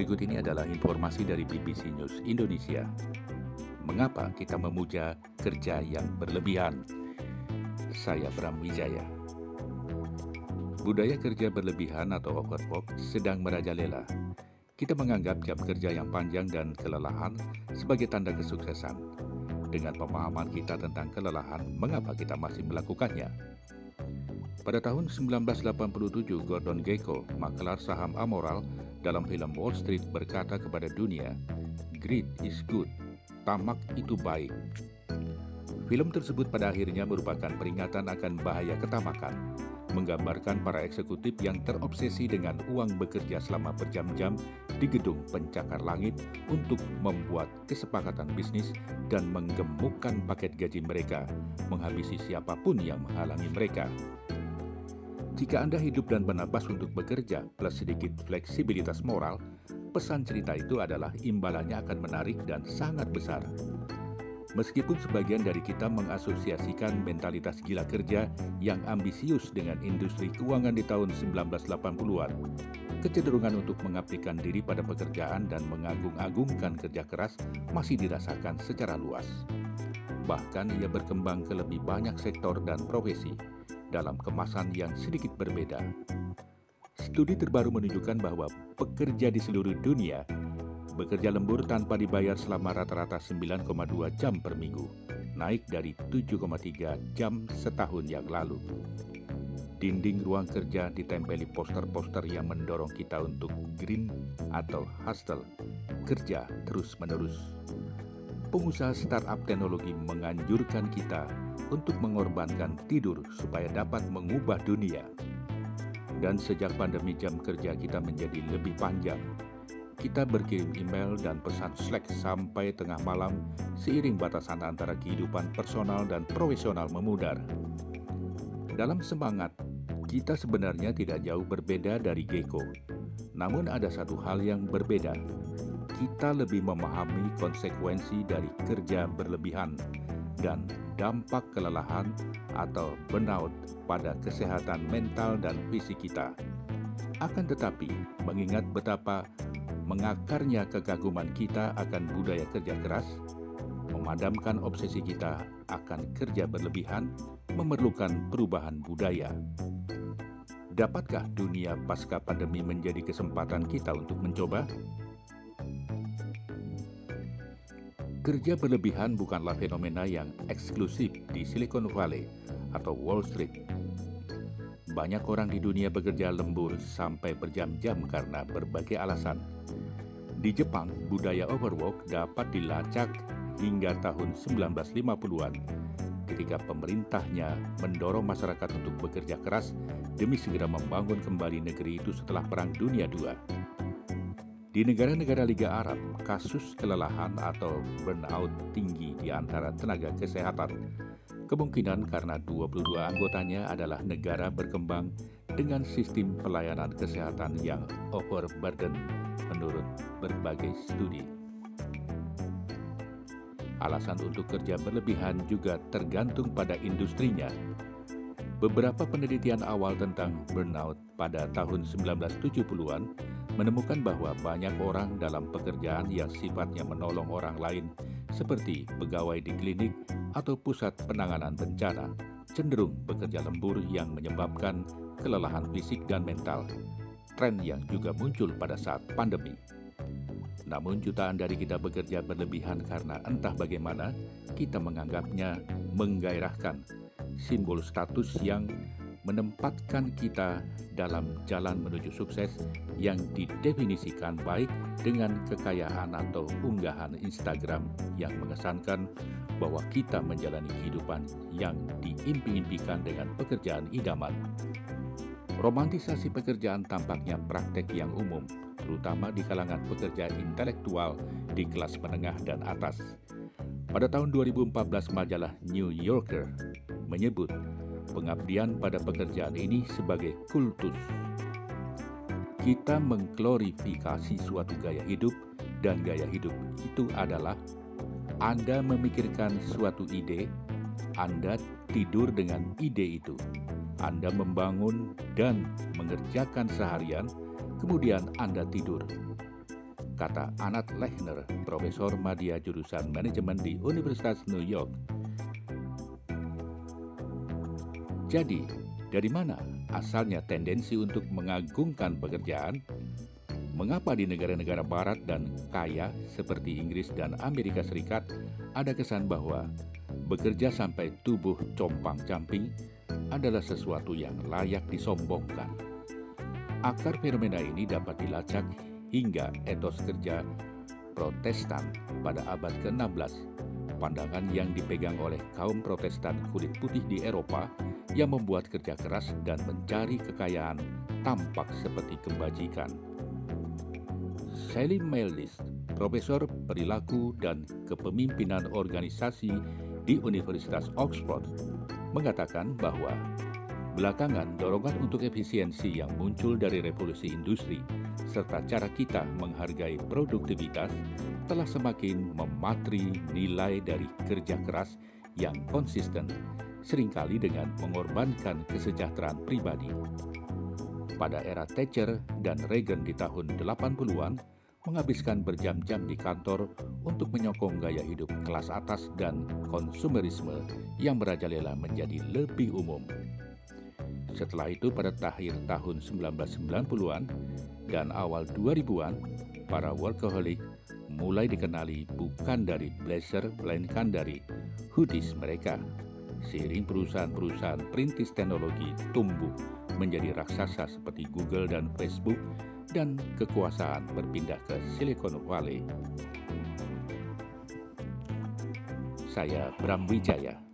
Berikut ini adalah informasi dari BBC News Indonesia. Mengapa kita memuja kerja yang berlebihan? Saya Bram Wijaya. Budaya kerja berlebihan atau overwork sedang merajalela. Kita menganggap jam kerja yang panjang dan kelelahan sebagai tanda kesuksesan. Dengan pemahaman kita tentang kelelahan, mengapa kita masih melakukannya? Pada tahun 1987, Gordon Gekko, makelar saham amoral dalam film Wall Street, berkata kepada dunia, "Greed is good, tamak itu baik." Film tersebut pada akhirnya merupakan peringatan akan bahaya ketamakan, menggambarkan para eksekutif yang terobsesi dengan uang bekerja selama berjam-jam di gedung pencakar langit untuk membuat kesepakatan bisnis dan menggemukkan paket gaji mereka, menghabisi siapapun yang menghalangi mereka. Jika Anda hidup dan bernapas untuk bekerja plus sedikit fleksibilitas moral, pesan cerita itu adalah imbalannya akan menarik dan sangat besar. Meskipun sebagian dari kita mengasosiasikan mentalitas gila kerja yang ambisius dengan industri keuangan di tahun 1980-an, kecenderungan untuk mengabdikan diri pada pekerjaan dan mengagung-agungkan kerja keras masih dirasakan secara luas. Bahkan ia berkembang ke lebih banyak sektor dan profesi dalam kemasan yang sedikit berbeda. Studi terbaru menunjukkan bahwa pekerja di seluruh dunia bekerja lembur tanpa dibayar selama rata-rata 9,2 jam per minggu, naik dari 7,3 jam setahun yang lalu. Dinding ruang kerja ditempeli poster-poster yang mendorong kita untuk green atau hustle, kerja terus-menerus. Pengusaha startup teknologi menganjurkan kita untuk mengorbankan tidur supaya dapat mengubah dunia. Dan sejak pandemi jam kerja kita menjadi lebih panjang. Kita berkirim email dan pesan Slack sampai tengah malam seiring batasan antara kehidupan personal dan profesional memudar. Dalam semangat, kita sebenarnya tidak jauh berbeda dari Gekko. Namun ada satu hal yang berbeda. Kita lebih memahami konsekuensi dari kerja berlebihan dan dampak kelelahan atau burnout pada kesehatan mental dan fisik kita. Akan tetapi, mengingat betapa mengakarnya kekaguman kita akan budaya kerja keras, memadamkan obsesi kita akan kerja berlebihan, memerlukan perubahan budaya. Dapatkah dunia pasca pandemi menjadi kesempatan kita untuk mencoba? Kerja berlebihan bukanlah fenomena yang eksklusif di Silicon Valley atau Wall Street. Banyak orang di dunia bekerja lembur sampai berjam-jam karena berbagai alasan. Di Jepang, budaya overwork dapat dilacak hingga tahun 1950-an ketika pemerintahnya mendorong masyarakat untuk bekerja keras demi segera membangun kembali negeri itu setelah Perang Dunia II. Di negara-negara Liga Arab, kasus kelelahan atau burnout tinggi di antara tenaga kesehatan, kemungkinan karena 22 anggotanya adalah negara berkembang dengan sistem pelayanan kesehatan yang overburden menurut berbagai studi. Alasan untuk kerja berlebihan juga tergantung pada industrinya. Beberapa penelitian awal tentang burnout pada tahun 1970-an menemukan bahwa banyak orang dalam pekerjaan yang sifatnya menolong orang lain seperti pegawai di klinik atau pusat penanganan bencana cenderung bekerja lembur yang menyebabkan kelelahan fisik dan mental. Tren yang juga muncul pada saat pandemi. Namun jutaan dari kita bekerja berlebihan karena entah bagaimana kita menganggapnya menggairahkan, simbol status yang menempatkan kita dalam jalan menuju sukses yang didefinisikan baik dengan kekayaan atau unggahan Instagram yang mengesankan bahwa kita menjalani kehidupan yang diimpi-impikan dengan pekerjaan idaman. Romantisasi pekerjaan tampaknya praktek yang umum, terutama di kalangan pekerja intelektual di kelas menengah dan atas. Pada tahun 2014, majalah New Yorker menyebut pengabdian pada pekerjaan ini sebagai kultus. Kita mengglorifikasi suatu gaya hidup, dan gaya hidup itu adalah Anda memikirkan suatu ide, Anda tidur dengan ide itu. Anda membangun dan mengerjakan seharian, kemudian Anda tidur. kata Anat Lechner, Profesor Media Jurusan Manajemen di Universitas New York. Jadi, dari mana asalnya tendensi untuk mengagungkan pekerjaan? Mengapa di negara-negara barat dan kaya seperti Inggris dan Amerika Serikat ada kesan bahwa bekerja sampai tubuh compang-camping adalah sesuatu yang layak disombongkan? Akar fenomena ini dapat dilacak hingga etos kerja Protestan pada abad ke-16, pandangan yang dipegang oleh kaum Protestan kulit putih di Eropa yang membuat kerja keras dan mencari kekayaan tampak seperti kebajikan. Shelly Melis, Profesor Perilaku dan Kepemimpinan Organisasi di Universitas Oxford, mengatakan bahwa belakangan dorongan untuk efisiensi yang muncul dari revolusi industri serta cara kita menghargai produktivitas telah semakin mematri nilai dari kerja keras yang konsisten, seringkali dengan mengorbankan kesejahteraan pribadi. Pada era Thatcher dan Reagan di tahun 80-an, menghabiskan berjam-jam di kantor untuk menyokong gaya hidup kelas atas dan konsumerisme yang merajalela menjadi lebih umum. Setelah itu pada akhir tahun 1990-an dan awal 2000-an, para workaholic mulai dikenali bukan dari blazer melainkan dari hoodies mereka. Seiring perusahaan-perusahaan perintis teknologi tumbuh menjadi raksasa seperti Google dan Facebook, dan kekuasaan berpindah ke Silicon Valley. Saya Bram Wijaya.